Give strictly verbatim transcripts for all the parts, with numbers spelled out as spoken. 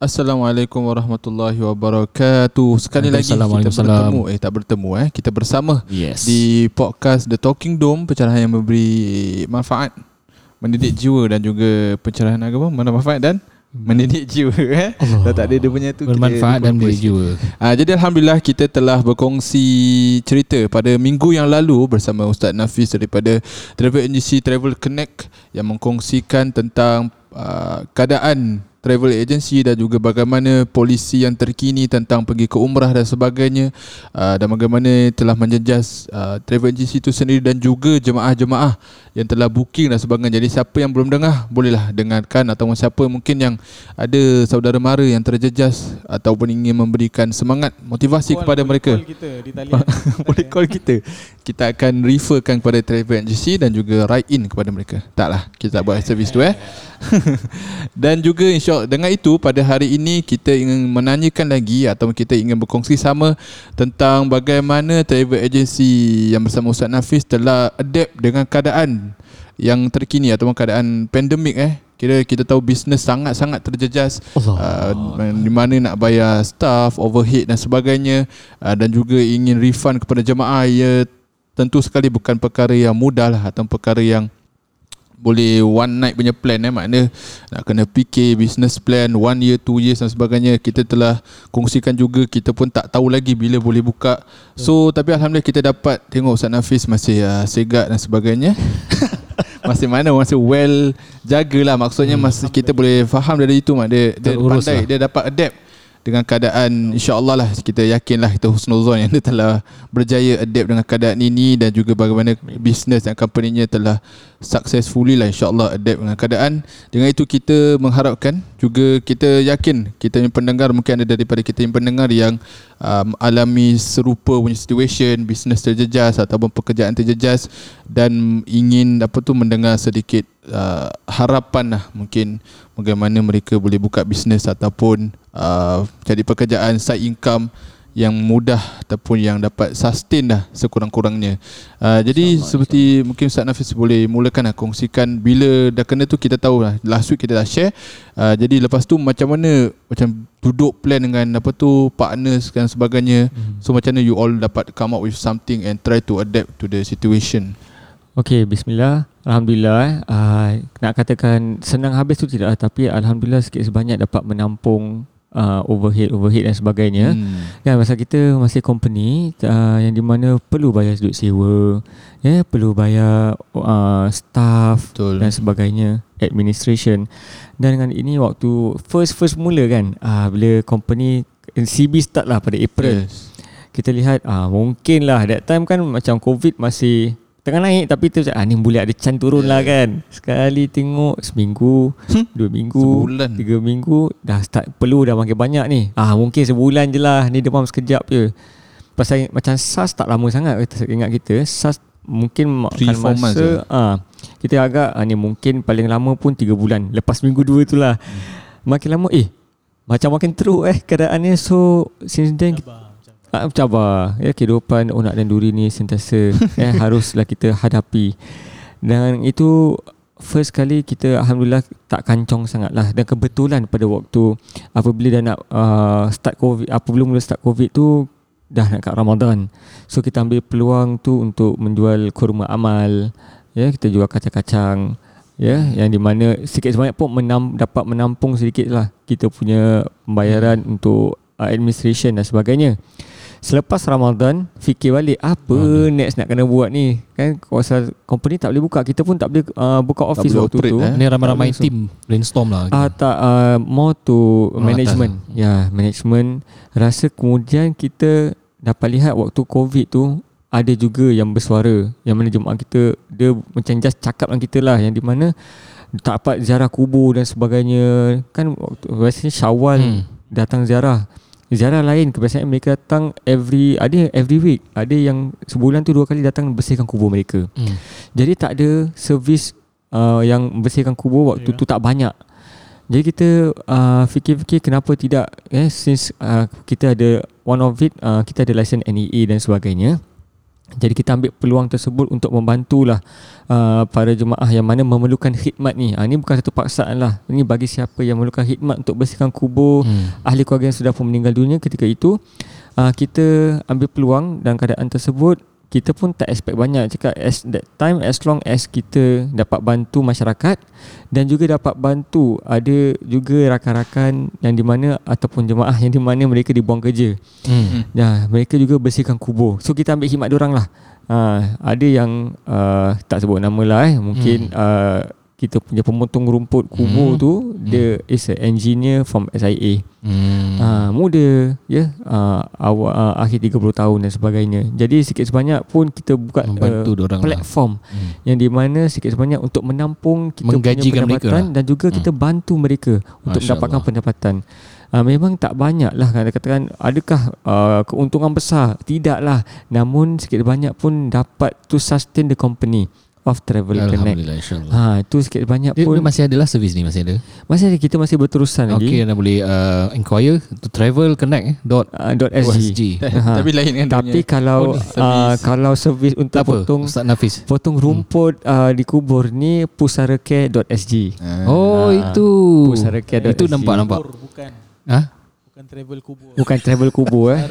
Assalamualaikum warahmatullahi wabarakatuh. Sekali lagi kita bertemu eh tak bertemu eh kita bersama yes. di podcast The Talking Dome, pencerahan yang memberi manfaat, mendidik jiwa dan juga pencerahan agama, mana manfaat dan mendidik jiwa eh. Allah. Dah tak ada dia punya tu, bermanfaat dan mendidik jiwa. Ah, jadi alhamdulillah kita telah berkongsi cerita pada minggu yang lalu bersama Ustaz Nafis daripada travel agency Travel Connect yang mengkongsikan tentang uh, keadaan travel agency dan juga bagaimana polisi yang terkini tentang pergi ke umrah dan sebagainya, dan bagaimana telah menjejas travel agency itu sendiri dan juga jemaah-jemaah yang telah booking dan sebagainya. Jadi siapa yang belum dengar bolehlah dengarkan, atau siapa mungkin yang ada saudara mara yang terjejas ataupun ingin memberikan semangat, motivasi call, kepada boleh mereka call kita, di talian, boleh call kita. Kita akan referkan kepada travel agency dan juga write in kepada mereka. Taklah, kita tak buat servis tu eh. Dan juga insya dengan itu pada hari ini kita ingin menanyakan lagi atau kita ingin berkongsi sama tentang bagaimana travel agency yang bersama Ustaz Nafis telah adapt dengan keadaan yang terkini atau keadaan pandemik eh. Kira kita tahu bisnes sangat-sangat terjejas, uh, di mana nak bayar staff, overhead dan sebagainya, uh, dan juga ingin refund kepada jemaah, ya tentu sekali bukan perkara yang mudah lah, atau perkara yang boleh one night punya plan eh. Maknanya nak kena fikir business plan one year, two years dan sebagainya. Kita telah kongsikan juga, kita pun tak tahu lagi bila boleh buka. So tapi alhamdulillah kita dapat tengok Ustaz Nafis masih uh, segat dan sebagainya. Masih mana masih well jagalah, maksudnya hmm, masih kita boleh faham dari itu. Maknanya dia, dia pandai lah. Dia dapat adapt dengan keadaan, insya-Allah lah kita yakinlah kita husnuzon yang dia telah berjaya adapt dengan keadaan ini, dan juga bagaimana bisnes dan company-nya telah successfully lah insya-Allah adapt dengan keadaan. Dengan itu kita mengharapkan juga, kita yakin kita punya pendengar, mungkin ada daripada kita yang pendengar yang um, alami serupa punya situation, bisnes terjejas ataupun pekerjaan terjejas, dan ingin apa tu mendengar sedikit Uh, harapan lah mungkin bagaimana mereka boleh buka bisnes ataupun uh, cari pekerjaan side income yang mudah ataupun yang dapat sustain dah sekurang-kurangnya. uh, Jadi insya seperti insya mungkin Ustaz Nafis boleh mulakan lah kongsikan bila dah kena tu. Kita tahu lah last week kita dah share, uh, jadi lepas tu macam mana, macam duduk plan dengan apa tu partners dan sebagainya. hmm. So macam mana you all dapat come up with something and try to adapt to the situation. Okay, bismillah. Alhamdulillah, uh, nak katakan senang habis tu tidak, tapi alhamdulillah sikit sebanyak dapat menampung uh, overhead-overhead dan sebagainya. hmm. Dan masa kita masih company uh, yang di mana perlu bayar duit sewa, yeah, perlu bayar uh, staff. Betul. Dan sebagainya, administration. Dan dengan ini waktu first-first mula kan, uh, bila company C B start lah pada April, yes. Kita lihat uh, mungkin lah that time kan macam COVID masih tengah naik, tapi tu macam ah, ni boleh ada can turun lah kan. Sekali tengok seminggu, hmm? dua minggu, sebulan, tiga minggu dah start perlu dah makin banyak ni. Ah mungkin sebulan je lah, ni demam sekejap je. Pasal macam SARS tak lama sangat ingat kita, SARS mungkin makan masa ah, kita agak ah, ni mungkin paling lama pun tiga bulan. Lepas minggu dua tu lah hmm. makin lama eh macam makin teruk eh keadaannya. So since then Abang. Ah, cabar ya, kehidupan onak dan duri ni sentiasa eh, haruslah kita hadapi. Dan itu first kali kita alhamdulillah tak kancong sangatlah. Dan kebetulan pada waktu apabila dah nak uh, start COVID, apabila mula start COVID tu dah nak kat Ramadan. So kita ambil peluang tu untuk menjual kurma amal, ya, kita jual kacang-kacang, ya, yang di mana sikit sebanyak pun menam, dapat menampung sedikitlah kita punya pembayaran untuk uh, administration dan sebagainya. Selepas Ramadan, fikir balik apa ah, next nak kena buat ni kan. Pasal company tak boleh buka, kita pun tak boleh uh, buka office waktu operate, tu eh. Ni ramai-ramai team brainstorm lah uh, tak, uh, more to orang management atas. Ya, management rasa. Kemudian kita dapat lihat waktu COVID tu ada juga yang bersuara, yang mana jemaah kita dia macam just cakap dengan kita lah, yang di mana tak dapat ziarah kubur dan sebagainya kan. Biasanya Syawal hmm. datang ziarah. Ziarah lain kebiasaan mereka datang every, ada every week, ada yang sebulan tu dua kali datang bersihkan kubur mereka. hmm. Jadi tak ada servis uh, yang bersihkan kubur waktu yeah. tu tak banyak. Jadi kita uh, fikir-fikir kenapa tidak eh, since uh, kita ada one of it, uh, kita ada license N E A dan sebagainya. Jadi kita ambil peluang tersebut untuk membantulah uh, para jemaah yang mana memerlukan khidmat ni. Ha, ini bukan satu paksaan lah. Ini bagi siapa yang memerlukan khidmat untuk bersihkan kubur, hmm. ahli keluarga yang sudah pun meninggal dunia ketika itu. Uh, kita ambil peluang dalam keadaan tersebut. Kita pun tak expect banyak, cakap as that time, as long as kita dapat bantu masyarakat dan juga dapat bantu ada juga rakan-rakan yang di mana ataupun jemaah yang di mana mereka dibuang kerja. Mm-hmm. Ya, mereka juga bersihkan kubur. So kita ambil khidmat diorang lah. Ha, ada yang uh, tak sebut nama lah eh. Mungkin mm. uh, kita punya pemotong rumput kubur mm. tu, dia mm. is an engineer from S I A. Hmm. Uh, muda ya, yeah? uh, awal uh, akhir tiga puluh tahun dan sebagainya. Jadi sikit sebanyak pun kita buka uh, platform lah. hmm. yang di mana sikit sebanyak untuk menampung kita menggajikan punya pendapatan lah. Dan juga hmm. kita bantu mereka untuk Masya mendapatkan Allah. pendapatan. Uh, memang tak banyak lah kan, katakan adakah uh, keuntungan besar? Tidaklah. Namun sikit banyak pun dapat to sustain the company of Travel Connect. Ha, tu sikit banyak dia, pun dia masih adalah servis ni, masih ada. Masih ada, kita masih berterusan lagi. Okey, anda boleh uh, inquire to travel connect dot S G. Ha. Tapi lain kan. Tapi kalau oh, uh, kalau servis untuk apa? potong Ustaz Nafis. potong rumput hmm. uh, di kubur ni Pusara Care dot S G. Ha. Oh, ha. itu. PusaraCare.sg. Itu nampak nampak. Bukan. Ha? Bukan travel kubur. Bukan travel kubur eh.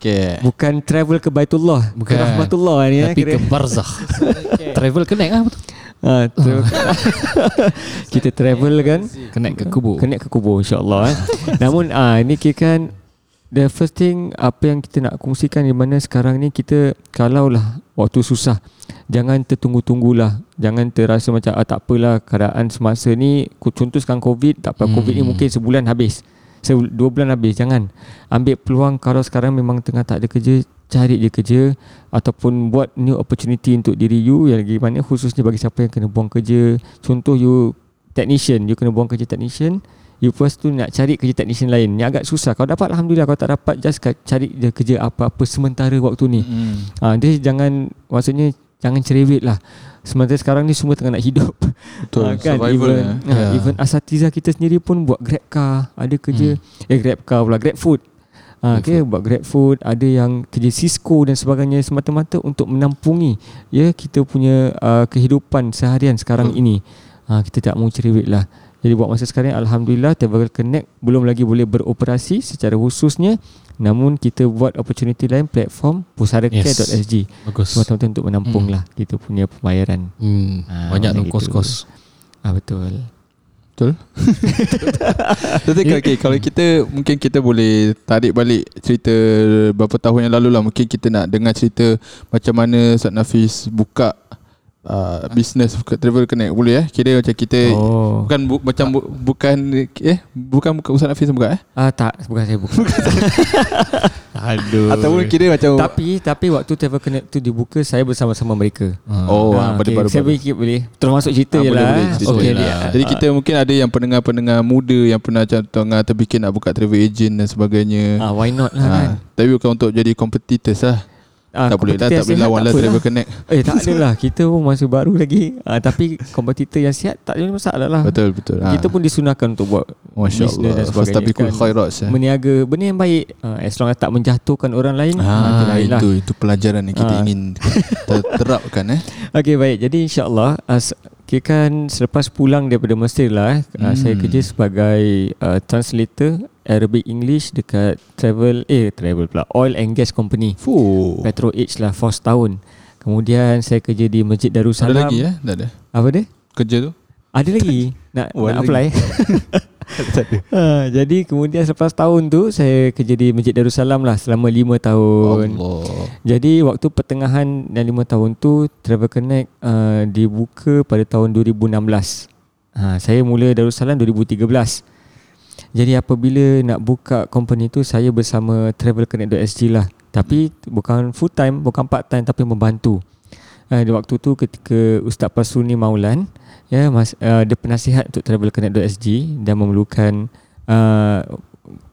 Okay. Bukan travel ke Baitullah, bukan ke Rahmatullah ni, tapi eh, ke barzakh. Travel Connect ah, betul. Ah, travel. Kita travel kan, connect ke kubur. Connect ke kubur, insya-Allah eh. Namun ah ni kira kan the first thing apa yang kita nak kongsikan, di mana sekarang ni kita kalaulah waktu susah, jangan tertunggu-tunggulah. Jangan terasa macam ah, tak apalah keadaan semasa ni, contoh sekarang COVID, tak apa hmm. COVID ni mungkin sebulan habis. So, dua bulan habis, jangan. Ambil peluang kalau sekarang memang tengah tak ada kerja, cari je kerja ataupun buat new opportunity untuk diri you, yang lagi mana khususnya bagi siapa yang kena buang kerja. Contoh you technician, you kena buang kerja technician, you first tu nak cari kerja technician lain yang agak susah. Kalau dapat alhamdulillah, kalau tak dapat just cari je kerja apa-apa sementara waktu ni. Mm. Ha, dia jangan, maksudnya jangan cerewet lah. Sementara sekarang ni semua tengah nak hidup. Betul, ha, kan? Survival even, ya. ha, yeah. Even asatiza kita sendiri pun buat grab car. Ada kerja hmm. Eh grab car pula grab food ha, grab okay, food. Buat grab food. Ada yang kerja Cisco dan sebagainya, semata-mata untuk menampungi ya, kita punya uh, kehidupan seharian sekarang hmm. ini. ha, Kita tak mau cerewet lah. Jadi buat masa sekarang alhamdulillah Travel Connect belum lagi boleh beroperasi secara khususnya, namun kita buat opportunity lain, platform pusara care dot S G. Bagus. Semata-mata untuk menampung hmm. lah kita punya pembayaran. hmm. ha, Banyak tu kos-kos. ha, Betul Betul? Betul. Okay, kalau kita mungkin kita boleh tarik balik cerita beberapa tahun yang lalu lah. Mungkin kita nak dengar cerita macam mana Ustaz Nafis buka Uh, business Travel Connect, boleh eh? Kira macam kita oh. bukan bu, macam bu, bukan eh bukan buka Ustaz Nafis buka eh? Ah uh, tak, bukan saya buka. Aduh. Ataupun kira macam tapi tapi waktu Travel Connect tu dibuka, saya bersama-sama mereka. Oh, ha, okay. Pada-pada. Saya fikir boleh. Termasuk cerita ha, je lah. Boleh, boleh, cerita okay, je lah. Jadi kita mungkin ada yang pendengar-pendengar muda yang pernah tengah terfikir nak buka travel agent dan sebagainya. Ah, why not lah ha, kan? Tapi bukan untuk jadi competitors lah. Ah, tak boleh lah, tak boleh lawan lah Travel Connect. Eh tak adalah, kita pun masih baru lagi. ah, Tapi kompetitor yang sihat tak ada masalah lah. Betul betul. Kita ha. pun disunahkan untuk buat Masya Allah dan sebagainya kan. khairat, Meniaga benda yang baik, ah, as long as tak menjatuhkan orang lain. ah, Itu lah. itu pelajaran yang kita ah. ingin terapkan eh. Okey baik, jadi insyaAllah kita kan selepas pulang daripada Mesir lah eh, hmm. saya kerja sebagai uh, translator Arabic English dekat travel eh travel pula oil and gas company. Fuh. Petro Age lah for setahun. Kemudian saya kerja di Masjid Darussalam. Ada lagi ya? Tak ada. Apa dia? Kerja tu? Ada lagi. Nak oh, nak apply. ha, jadi kemudian selepas tahun tu saya kerja di Masjid Darussalam lah selama lima tahun. Allah. Jadi waktu pertengahan dan lima tahun tu Travel Connect uh, dibuka pada tahun dua ribu enam belas. Ha, saya mula Darussalam dua ribu tiga belas. Jadi apabila nak buka company tu, saya bersama Travel Connect.sg lah. Tapi bukan full time, bukan part time, tapi membantu. Uh, di waktu tu ketika Ustaz Pasuni Maulan ya, mas, uh, dia penasihat untuk Travel Connect.sg dan memerlukan uh,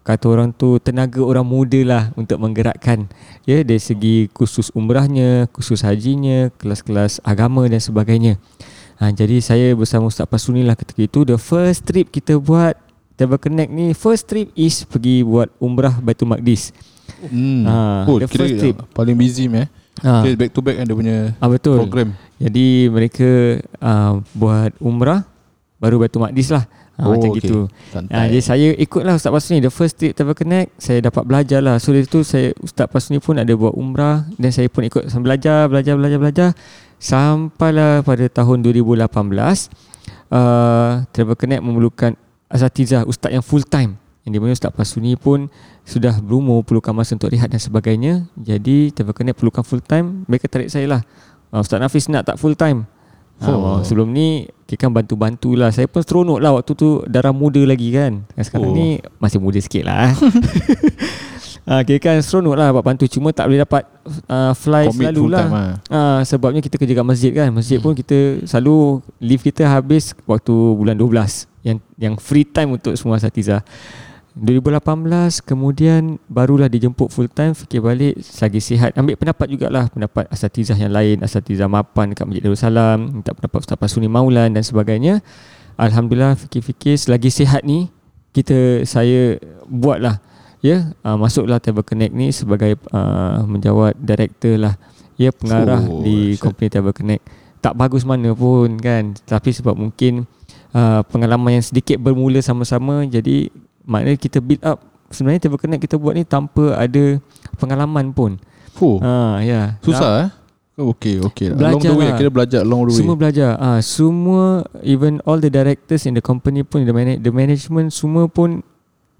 kata orang tu tenaga orang muda lah untuk menggerakkan ya, dari segi kursus umrahnya, kursus hajinya, kelas-kelas agama dan sebagainya. Uh, jadi saya bersama Ustaz Pasuni lah ketika itu. The first trip kita buat Travel Connect ni, first trip is pergi buat umrah Baitul Maqdis. Hmm. Ha, oh, the first trip paling busy meh. ha. Okay, back to back ada punya ha, betul. program. Jadi mereka uh, buat umrah baru Baitul Maqdis lah. Ha, oh, macam okay. gitu. Ha, jadi saya ikutlah Ustaz Pasuni. The first trip Travel Connect, saya dapat belajar lah. So dari tu saya, Ustaz Pasuni pun ada buat umrah dan saya pun ikut sambil belajar, belajar, belajar, belajar. Sampailah pada tahun dua ribu lapan belas, uh, Travel Connect memerlukan asatizah, ustaz yang full time. Yang di mana Ustaz Pasuni pun sudah berumur, perlukan masa untuk rehat dan sebagainya. Jadi Travel Connect perlukan full time. Mereka tarik saya lah. Uh, Ustaz Nafis nak tak full time? Oh. Ha, sebelum ni kita kan bantu-bantu lah. Saya pun seronok lah waktu tu, darah muda lagi kan. Sekarang oh. ni masih muda sikit lah. ha, Kita kan seronok lah buat bantu, cuma tak boleh dapat uh, fly commit selalu lah time, ha. Ha, sebabnya kita kerja kat masjid kan. Masjid hmm. pun kita selalu leave kita habis waktu bulan dua belas, Yang yang free time untuk semua asatizah. Dua ribu lapan belas kemudian barulah dijemput full time. Fikir balik, selagi sihat ambil pendapat jugalah, pendapat asatizah yang lain, asatizah mapan dekat Masjid Darussalam, minta pendapat Ustaz Pasuni Maulan dan sebagainya. Alhamdulillah, fikir-fikir selagi sihat ni kita saya buatlah ya, uh, masuklah Travel Connect ni sebagai uh, menjawat director lah ya, pengarah oh, di company Travel Connect. Tak bagus mana pun kan, tapi sebab mungkin uh, pengalaman yang sedikit bermula sama-sama, jadi maknanya kita build up. Sebenarnya Travel Connect kita buat ni tanpa ada pengalaman pun. Oh. Ha, yeah. Susah nah, eh? Okay, okay. Along the way, lah. Kita belajar along the way. Semua belajar. Ah, ha, semua, even all the directors in the company pun, the, man- the management, semua pun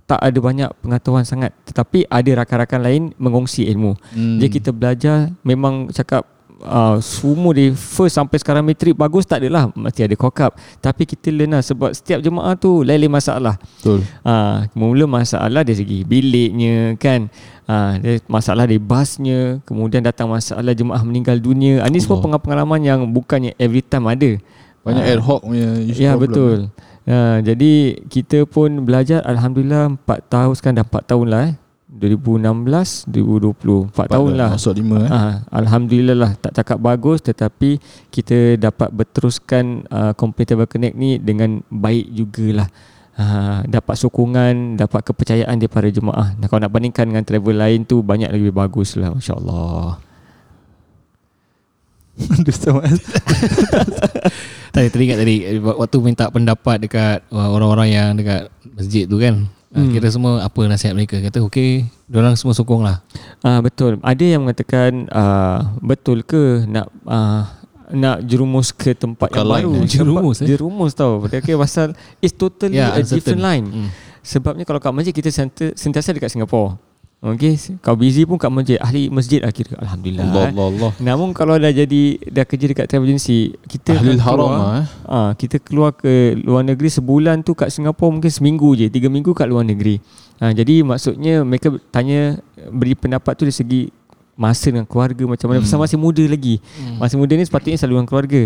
tak ada banyak pengetahuan sangat. Tetapi ada rakan-rakan lain mengongsi ilmu. Hmm. Jadi kita belajar, memang cakap Uh, semua dari first sampai sekarang metrik bagus tak adalah, mesti ada cock up, tapi kita learn lah, sebab setiap jemaah tu lain-lain masalah. Betul. Uh, mula masalah dari segi biliknya kan, uh, masalah dari busnya, kemudian datang masalah jemaah meninggal dunia. Ini semua oh. pengalaman yang bukannya every time ada, banyak uh, ad hoc punya issue. Ya, betul. Uh, jadi kita pun belajar, alhamdulillah empat tahun sekarang, dah empat tahun lah eh. dua ribu enam belas, dua ribu dua puluh, empat tahun lah, masuk lima eh. Ha, alhamdulillah lah, tak cakap bagus, tetapi kita dapat berteruskan uh, Travel Connect ni dengan baik jugalah. Ha, dapat sokongan, dapat kepercayaan daripada jemaah. Nah, kalau nak bandingkan dengan travel lain tu, banyak lebih bagus lah, masya-Allah. Tadi teringat tadi waktu minta pendapat dekat orang-orang yang dekat masjid tu kan. Hmm. Kira semua apa nasihat mereka, kata okey, diorang semua sokong lah. uh, Betul. Ada yang mengatakan uh, betul ke nak uh, nak jerumus ke tempat bukan yang baru eh. Jerumus tempat, eh. Jerumus tau. Okay, pasal it's totally yeah, a uncertain. Different line. hmm. Sebabnya kalau kat masjid, kita sentiasa dekat Singapura. Okay, kau busy pun kat masjid, ahli masjid akhir. Alhamdulillah. Allah, Allah, Allah. Namun kalau dah jadi, dah kerja dekat travel agency, kita ahli haram, ah, kita keluar ke luar negeri sebulan tu kat Singapura mungkin seminggu je, tiga minggu kat luar negeri. Ah, jadi maksudnya mereka tanya, beri pendapat tu dari segi masa dengan keluarga macam mana. hmm. Pasal masih muda lagi. hmm. Masih muda ni sepatutnya selalu dengan keluarga.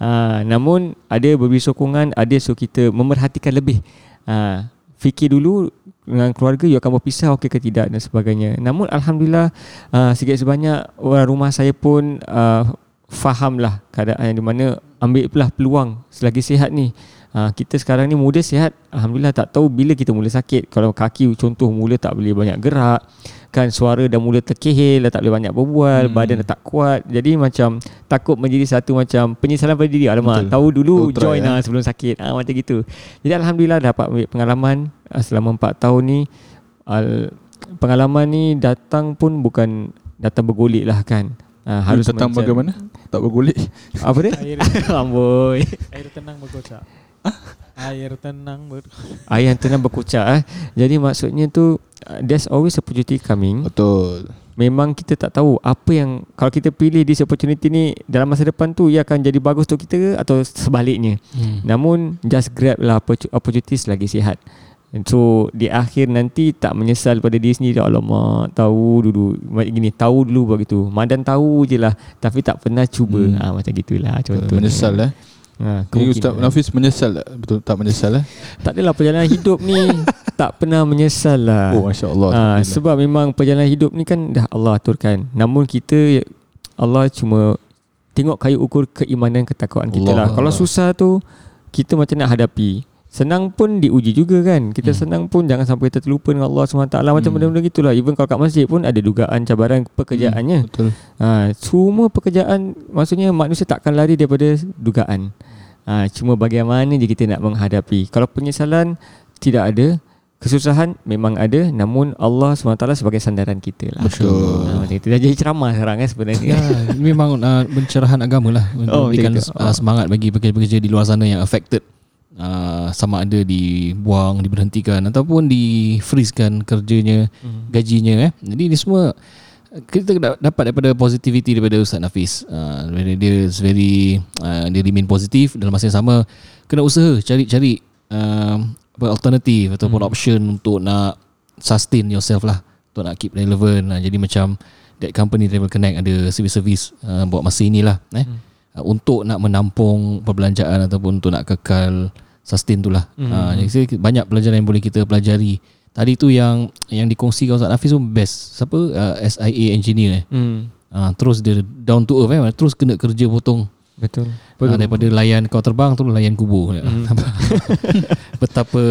Ah, namun ada beri sokongan, ada so kita memerhatikan lebih. Ah, fikir dulu dengan keluarga, you akan berpisah okey ke tidak dan sebagainya. Namun alhamdulillah, uh, sikit sebanyak orang rumah saya pun uh, fahamlah keadaan di mana, ambil pelah peluang selagi sihat ni. Uh, kita sekarang ni muda sihat, alhamdulillah, tak tahu bila kita mula sakit. Kalau kaki contoh mula tak boleh banyak gerak kan, suara dah mula terkehil, dah tak boleh banyak berbual, hmm. badan dah tak kuat. Jadi macam takut menjadi satu macam penyesalan pada diri. Alamak, betul. Tahu dulu betul, join lah ya. Sebelum sakit ha, macam gitu. Jadi alhamdulillah dapat ambil pengalaman selama empat tahun ni. Pengalaman ni datang pun bukan datang bergolek lah kan. Ha, harus datang mencar. Bagaimana? Tak bergolek. Apa dia? Air, amboi. Air tenang berkocak. Ha? Air tenang berkocak. Air tenang berkocak eh. Jadi maksudnya tu, there's always opportunity coming. Betul. Memang kita tak tahu apa yang, kalau kita pilih this opportunity ni dalam masa depan tu, ia akan jadi bagus untuk kita atau sebaliknya. hmm. Namun just grab lah opportunity selagi sihat. So di akhir nanti tak menyesal pada diri sendiri. Alamak, tahu dulu gini, tahu dulu begitu, madan tahu je lah, tapi tak pernah cuba. hmm. ha, Macam gitulah contoh. Menyesal lah eh. Ha, jadi Ustaz Nafis menyesal tak? Betul tak menyesal eh? Tak adalah, perjalanan hidup ni tak pernah menyesal lah. Oh, Masya Allah. Ha, sebab memang perjalanan hidup ni kan dah Allah aturkan. Namun kita, Allah cuma tengok kayu ukur keimanan, ketakwaan kita lah. Kalau susah tu, kita macam nak hadapi. senang pun diuji juga kan. Kita hmm. senang pun jangan sampai kita terlupa dengan Allah subhanahu wa taala. Macam hmm. benda-benda gitulah. Even kalau kat masjid pun ada dugaan cabaran pekerjaannya. Hmm, betul. Ha, semua pekerjaan, maksudnya manusia takkan lari daripada dugaan. Ha, cuma bagaimana je kita nak menghadapi. Kalau penyesalan tidak ada, kesusahan memang ada, namun Allah subhanahu wa taala sebagai sandaran kita lah. Betul. Ha, kita dah jadi ceramah sekarang kan sebenarnya. Ya, memang uh, pencerahan agama lah. Oh, memberikan uh, semangat bagi pekerja-pekerja di luar sana yang affected. Uh, sama ada dibuang, diberhentikan ataupun di-freezekan kerjanya, hmm. gajinya. eh. Jadi ini semua kita dapat daripada positivity daripada Ustaz Nafis. Uh, dia very uh, dia remain positif dalam masa yang sama. Kena usaha cari-cari uh, alternatif ataupun hmm. option untuk nak sustain yourself lah, untuk nak keep relevant. Uh, jadi macam that company Travel Connect ada service-service uh, buat masa inilah eh. Hmm. Uh, untuk nak menampung perbelanjaan ataupun untuk nak kekal sustain itulah. Hmm. Uh, jadi banyak pelajaran yang boleh kita pelajari. Tadi tu yang yang dikongsikan Ustaz Hafiz tu best. Siapa? Uh, S I A engineer. eh. Hmm. Uh, terus dia down to earth, eh. terus kena kerja potong. Betul. Uh, daripada layan kau terbang tu layan kubur. Hmm. Betapa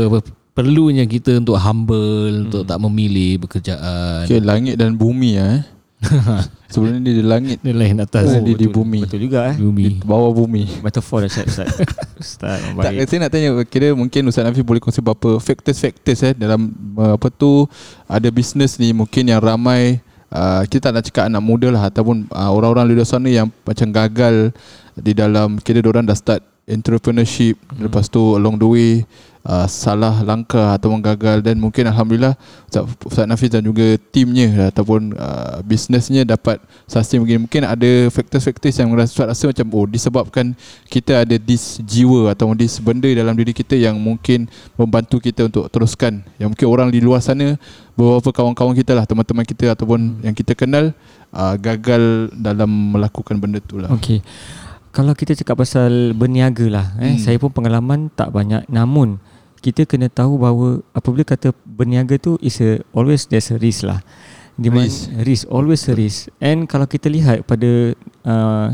perlunya kita untuk humble, hmm. untuk tak memilih pekerjaan. Okay, langit dan bumi ya. Eh. Sebenarnya dia di langit, dia lain atas. Oh, dia betul, di bumi. Betul juga eh. Bumi. Di bawah bumi. Metafor dah Ustaz. Ustaz. Tak, saya nak tanya, kira mungkin Ustaz Nafi boleh kongsi berapa factors-factors eh dalam apa tu ada bisnes ni mungkin yang ramai uh, kita tak nak cakap anak muda lah ataupun uh, orang-orang di luar sana yang macam gagal di dalam kira diorang dah start entrepreneurship, hmm. lepas tu along the way Uh, salah langkah ataupun gagal, dan mungkin Alhamdulillah Ustaz, Ustaz Nafiz dan juga timnya ataupun uh, bisnesnya dapat sustain begini. Mungkin ada faktor-faktor yang Ustaz rasa macam oh disebabkan kita ada this jiwa atau this benda dalam diri kita yang mungkin membantu kita untuk teruskan, yang mungkin orang di luar sana, beberapa kawan-kawan kita lah, teman-teman kita ataupun hmm. yang kita kenal uh, gagal dalam melakukan benda tu lah. Okay. Kalau kita cakap pasal berniaga lah eh, hmm. saya pun pengalaman tak banyak, namun kita kena tahu bahawa apabila kata berniaga tu is a, always there's a risk lah. Demand, risk. risk always a risk. And kalau kita lihat pada uh,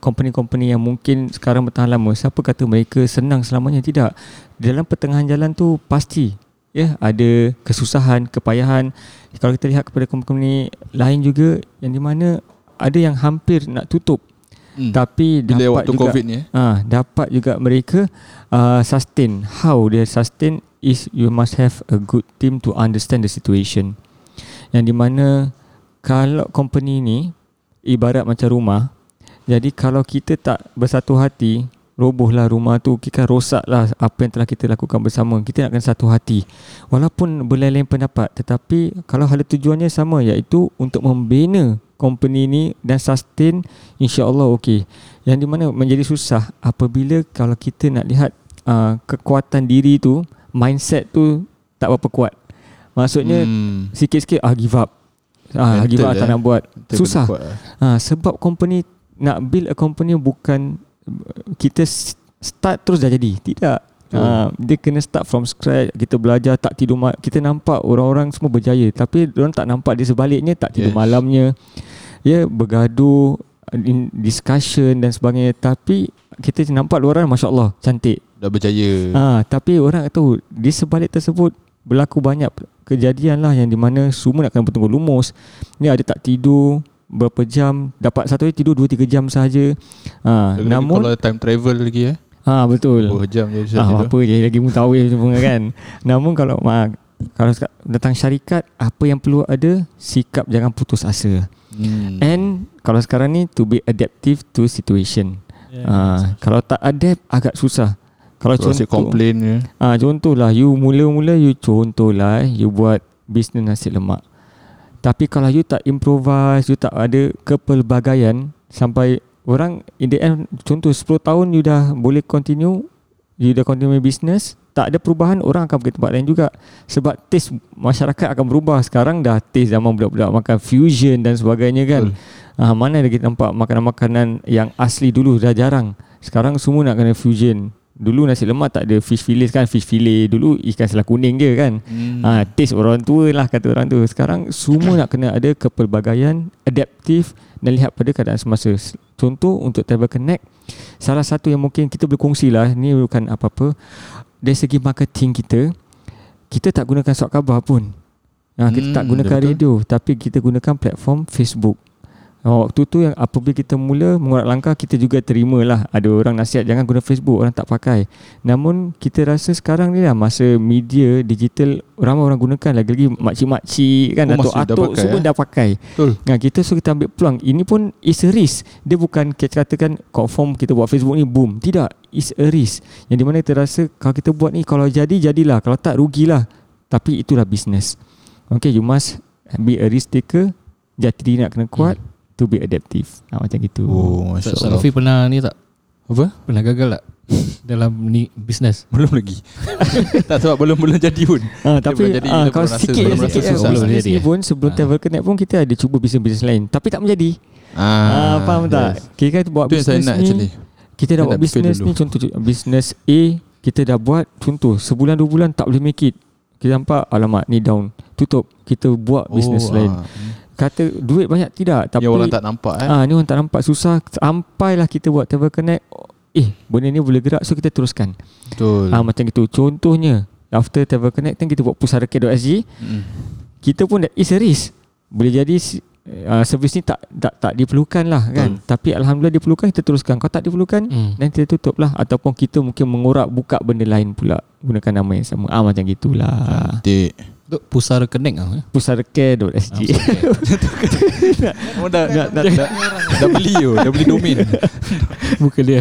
company-company yang mungkin sekarang bertahan lama, siapa kata mereka senang selamanya? Tidak. Dalam pertengahan jalan tu pasti ya ada kesusahan, kepayahan. Kalau kita lihat kepada company lain juga yang di mana ada yang hampir nak tutup, Hmm. tapi bila dapat juga COVID ni, eh? ha, dapat juga mereka uh, sustain. How they sustain is you must have a good team to understand the situation, yang di mana kalau company ni ibarat macam rumah. Jadi kalau kita tak bersatu hati, robohlah rumah tu, kita rosaklah apa yang telah kita lakukan bersama. Kita akan satu hati walaupun berlain pendapat, tetapi kalau hala tujuannya sama, iaitu untuk membina company ni dan sustain, insya-Allah okey. Yang di mana menjadi susah apabila kalau kita nak lihat uh, kekuatan diri tu, mindset tu tak berapa kuat. Maksudnya hmm. sikit-sikit ah give up. Ah give up eh. tak nak buat. Mental susah. Kuat, eh. ha, sebab company, nak build a company bukan kita start terus dah jadi. Tidak. Uh, dia kena start from scratch. Kita belajar, tak tidur malam. Kita nampak orang-orang semua berjaya, tapi orang tak nampak dia sebaliknya, tak tidur yes. malamnya, ya yeah, bergaduh, discussion dan sebagainya. Tapi kita nampak orang, Masya Allah, cantik, dah berjaya, uh, tapi orang tahu di sebalik tersebut berlaku banyak kejadian lah, yang di mana semua nak kena bertunggu lumus. Ni ada tak tidur berapa jam, dapat satu hari tidur dua tiga jam sahaja. uh, Namun kalau time travel lagi eh Ha betul. Oh, jam je ah, apa je lagi mutawil semua kan. Namun kalau mak, kalau datang syarikat, apa yang perlu ada, sikap jangan putus asa. Hmm. And kalau sekarang ni to be adaptive to situation. Yeah, ha, kalau tak adapt agak susah. Kalau so, contoh komplain je. Ah contohlah you mula-mula you contohlah you buat bisnes nasi lemak. Tapi kalau you tak improvise, you tak ada kepelbagaian, sampai orang in the end, contoh sepuluh tahun you dah boleh continue, you dah continue business, tak ada perubahan, orang akan pergi tempat lain juga. Sebab taste masyarakat akan berubah. Sekarang dah taste zaman budak-budak makan fusion dan sebagainya kan. Ha, mana ada kita nampak makanan-makanan yang asli dulu, dah jarang. Sekarang semua nak kena fusion. Dulu nasi lemak tak ada fish fillet kan, fish fillet dulu ikan selah kuning je kan. Hmm. Ha, taste orang tua lah kata orang tu. Sekarang semua nak kena ada kepelbagaian, adaptif, dan lihat pada keadaan semasa. Contoh untuk Travel Connect, salah satu yang mungkin kita boleh kongsi lah, ni bukan apa-apa, dari segi marketing kita, kita tak gunakan surat khabar pun. Ha, kita hmm, tak gunakan radio, tapi kita gunakan platform Facebook. Waktu tu yang apabila kita mula mengurat langkah, kita juga terimalah ada orang nasihat jangan guna Facebook, orang tak pakai. Namun kita rasa sekarang ni lah masa media digital ramai orang gunakan, lagi-lagi makcik-makcik kan, oh, atuk-atuk semua dah pakai. Nah, kita so kita ambil peluang. Ini pun is a risk. Dia bukan kita katakan confirm kita buat Facebook ni boom. Tidak, is a risk. Yang di mana kita rasa kalau kita buat ni kalau jadi jadilah, kalau tak rugilah. Tapi itulah business. Okay, you must be a risk taker. Jati diri nak kena kuat. Hmm. To be adaptive, ha, macam gitu. Oh, Ustaz Rafi pernah ni tak? Apa? Pernah gagal tak dalam ni bisnes? Belum lagi. Tak sebab belum belum jadi pun. Ha, tapi jadi, ha, kalau sikit sikit sebelum jadi pun sebelum ha. Travel Connect pun kita ada cuba bisnes-bisnes lain tapi tak menjadi. Ha, ha faham yes. tak? Kita buat bisnes ni. Actually. Kita dah saya buat bisnes ni contoh bisnes A kita dah buat contoh sebulan dua bulan tak boleh make it. Kita nampak alamat ni down. Tutup. Kita buat bisnes oh, lain. Ha. Kata duit banyak tidak, tapi ni orang tak nampak eh. Ah, ni orang tak nampak susah. Sampailah kita buat Travel Connect, eh benda ni boleh gerak, so kita teruskan. Betul. Ah, macam gitu. Contohnya after Travel Connect kan kita buat Pusara Care dot S G. Hmm. Kita pun dah is a risk. Boleh jadi uh, servis ni tak tak tak diperlukan lah kan. Hmm. Tapi alhamdulillah diperlukan, kita teruskan. Kalau tak diperlukan hmm. dan kita tutup lah, ataupun kita mungkin mengorak buka benda lain pula gunakan nama yang sama. Ah, macam gitulah. Cantik. Duk Pusara Connect ah. PusaraCare.sg. Oh dah dah dah beli yo, dah beli domain. Bukan dia.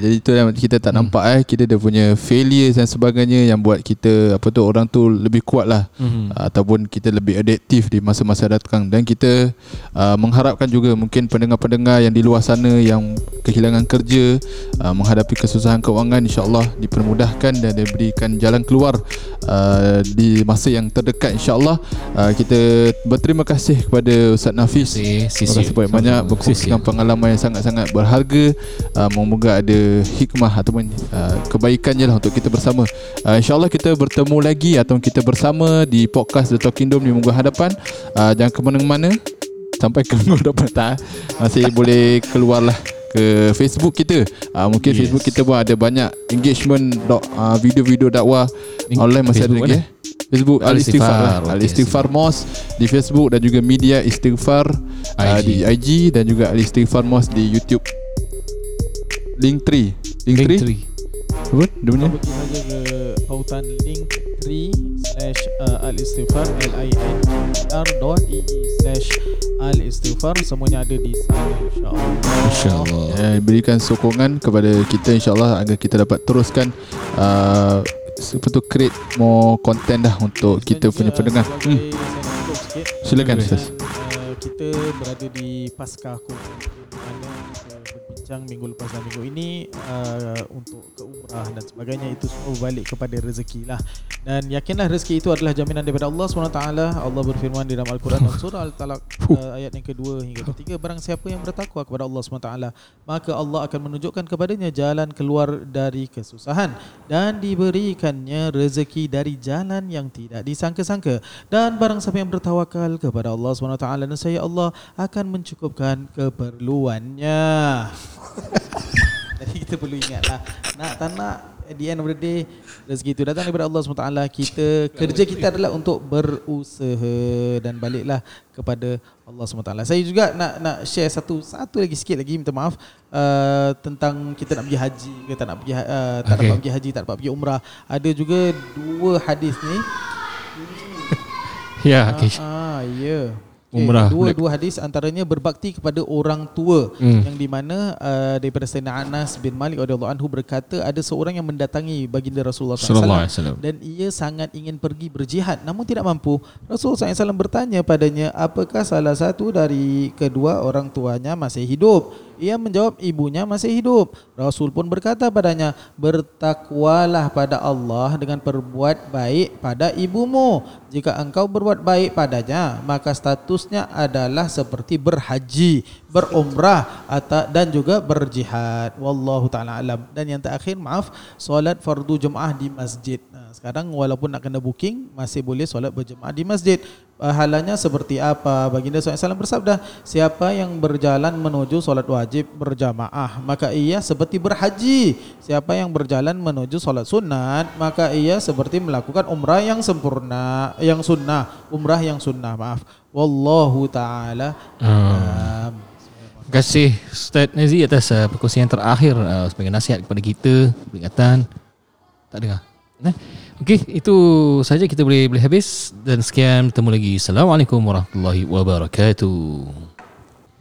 Jadi tu yang kita tak nampak eh, kita dah punya failures dan sebagainya yang buat kita apa tu orang tu lebih kuat lah mm-hmm. ataupun kita lebih adaptif di masa-masa datang. Dan kita uh, mengharapkan juga mungkin pendengar-pendengar yang di luar sana yang kehilangan kerja, uh, menghadapi kesusahan kewangan, insyaAllah dipermudahkan dan diberikan jalan keluar uh, di masa yang terdekat, insyaAllah. uh, Kita berterima kasih kepada Ustaz Nafis. Terima kasih banyak-banyak berkongsi pengalaman yang sangat-sangat berharga. uh, Moga ada hikmah ataupun uh, kebaikannya lah untuk kita bersama. uh, InsyaAllah kita bertemu lagi atau kita bersama di podcast The Talking Dome di minggu hadapan. uh, Jangan ke mana-mana sampai ke minggu hadapan tak, masih boleh keluarlah ke Facebook kita. uh, Mungkin yes. Facebook kita pun ada banyak engagement dok, uh, video-video dakwah online masih Facebook ada lagi eh? Facebook Al-Istighfar lah. Al-Istighfar Mosque di Facebook dan juga media Istighfar uh, di I G dan juga Al-Istighfar Mosque di YouTube. Link tree, link tree, tree. Apa? Dia punya? Pergi saja ke pautan link tree slash al-istighfar L I N R dot E E slash al-istighfar. Semuanya ada di sana, insyaAllah. InsyaAllah eh, berikan sokongan kepada kita, insyaAllah, agar kita dapat teruskan uh, seperti create more content dah untuk kita punya pendengar. hmm. Silakan Ustaz. Uh, kita berada di pasca COVID yang minggu lepas dan minggu ini uh, untuk ke umrah dan sebagainya, itu semua balik kepada rezeki lah. Dan yakinlah rezeki itu adalah jaminan daripada Allah subhanahu wa taala. Allah berfirman di dalam Al-Quran dalam surah Al-Talaq uh, ayat yang kedua hingga ketiga, barang siapa yang bertakwa kepada Allah subhanahu wa taala, maka Allah akan menunjukkan kepadanya jalan keluar dari kesusahan dan diberikannya rezeki dari jalan yang tidak disangka-sangka. Dan barang siapa yang bertawakal kepada Allah subhanahu wa taala, nescaya Allah akan mencukupkan keperluannya. Jadi kita perlu ingatlah, nak tak nak, at the end of the day, rezeki itu datang daripada Allah subhanahu wa taala. Kita kerja kita adalah untuk berusaha dan baliklah kepada Allah subhanahu wa taala. Saya juga nak nak share satu satu lagi sikit lagi minta maaf uh, tentang kita nak pergi haji ke tak nak pergi uh, tak okay. dapat pergi haji, tak dapat pergi umrah. Ada juga dua hadis ni. Ya, okey. Ah, ya. Okay, dua dua hadis, antaranya berbakti kepada orang tua, hmm. yang di mana uh, daripada Sayyidina Anas bin Malik radhiyallahu anhu berkata, ada seorang yang mendatangi baginda Rasulullah sallallahu alaihi wasallam dan ia sangat ingin pergi berjihad namun tidak mampu. Rasulullah sallallahu alaihi wasallam bertanya padanya, apakah salah satu dari kedua orang tuanya masih hidup? Ia menjawab, ibunya masih hidup. Rasul pun berkata padanya, bertakwalah pada Allah dengan perbuat baik pada ibumu. Jika engkau berbuat baik padanya, maka status adalah seperti berhaji, berumrah atau dan juga berjihad. Wallahu ta'ala alam. Dan yang terakhir, maaf, solat fardu jemaah di masjid. Sekarang walaupun nak kena booking, masih boleh solat berjemaah di masjid. Halanya seperti apa? Baginda sallallahu alaihi wasallam bersabda, siapa yang berjalan menuju solat wajib berjamaah, maka ia seperti berhaji. Siapa yang berjalan menuju solat sunat, maka ia seperti melakukan umrah yang sempurna, yang sunnah, umrah yang sunnah, maaf. Wallahu ta'ala a'lam. Hmm. Terima kasih Ustaz Nazi atas uh, perkongsian terakhir uh, sebagai nasihat kepada kita, peringatan. Tak dengar. Nah. Okey, itu saja kita boleh boleh habis dan sekian, bertemu lagi. Assalamualaikum warahmatullahi wabarakatuh.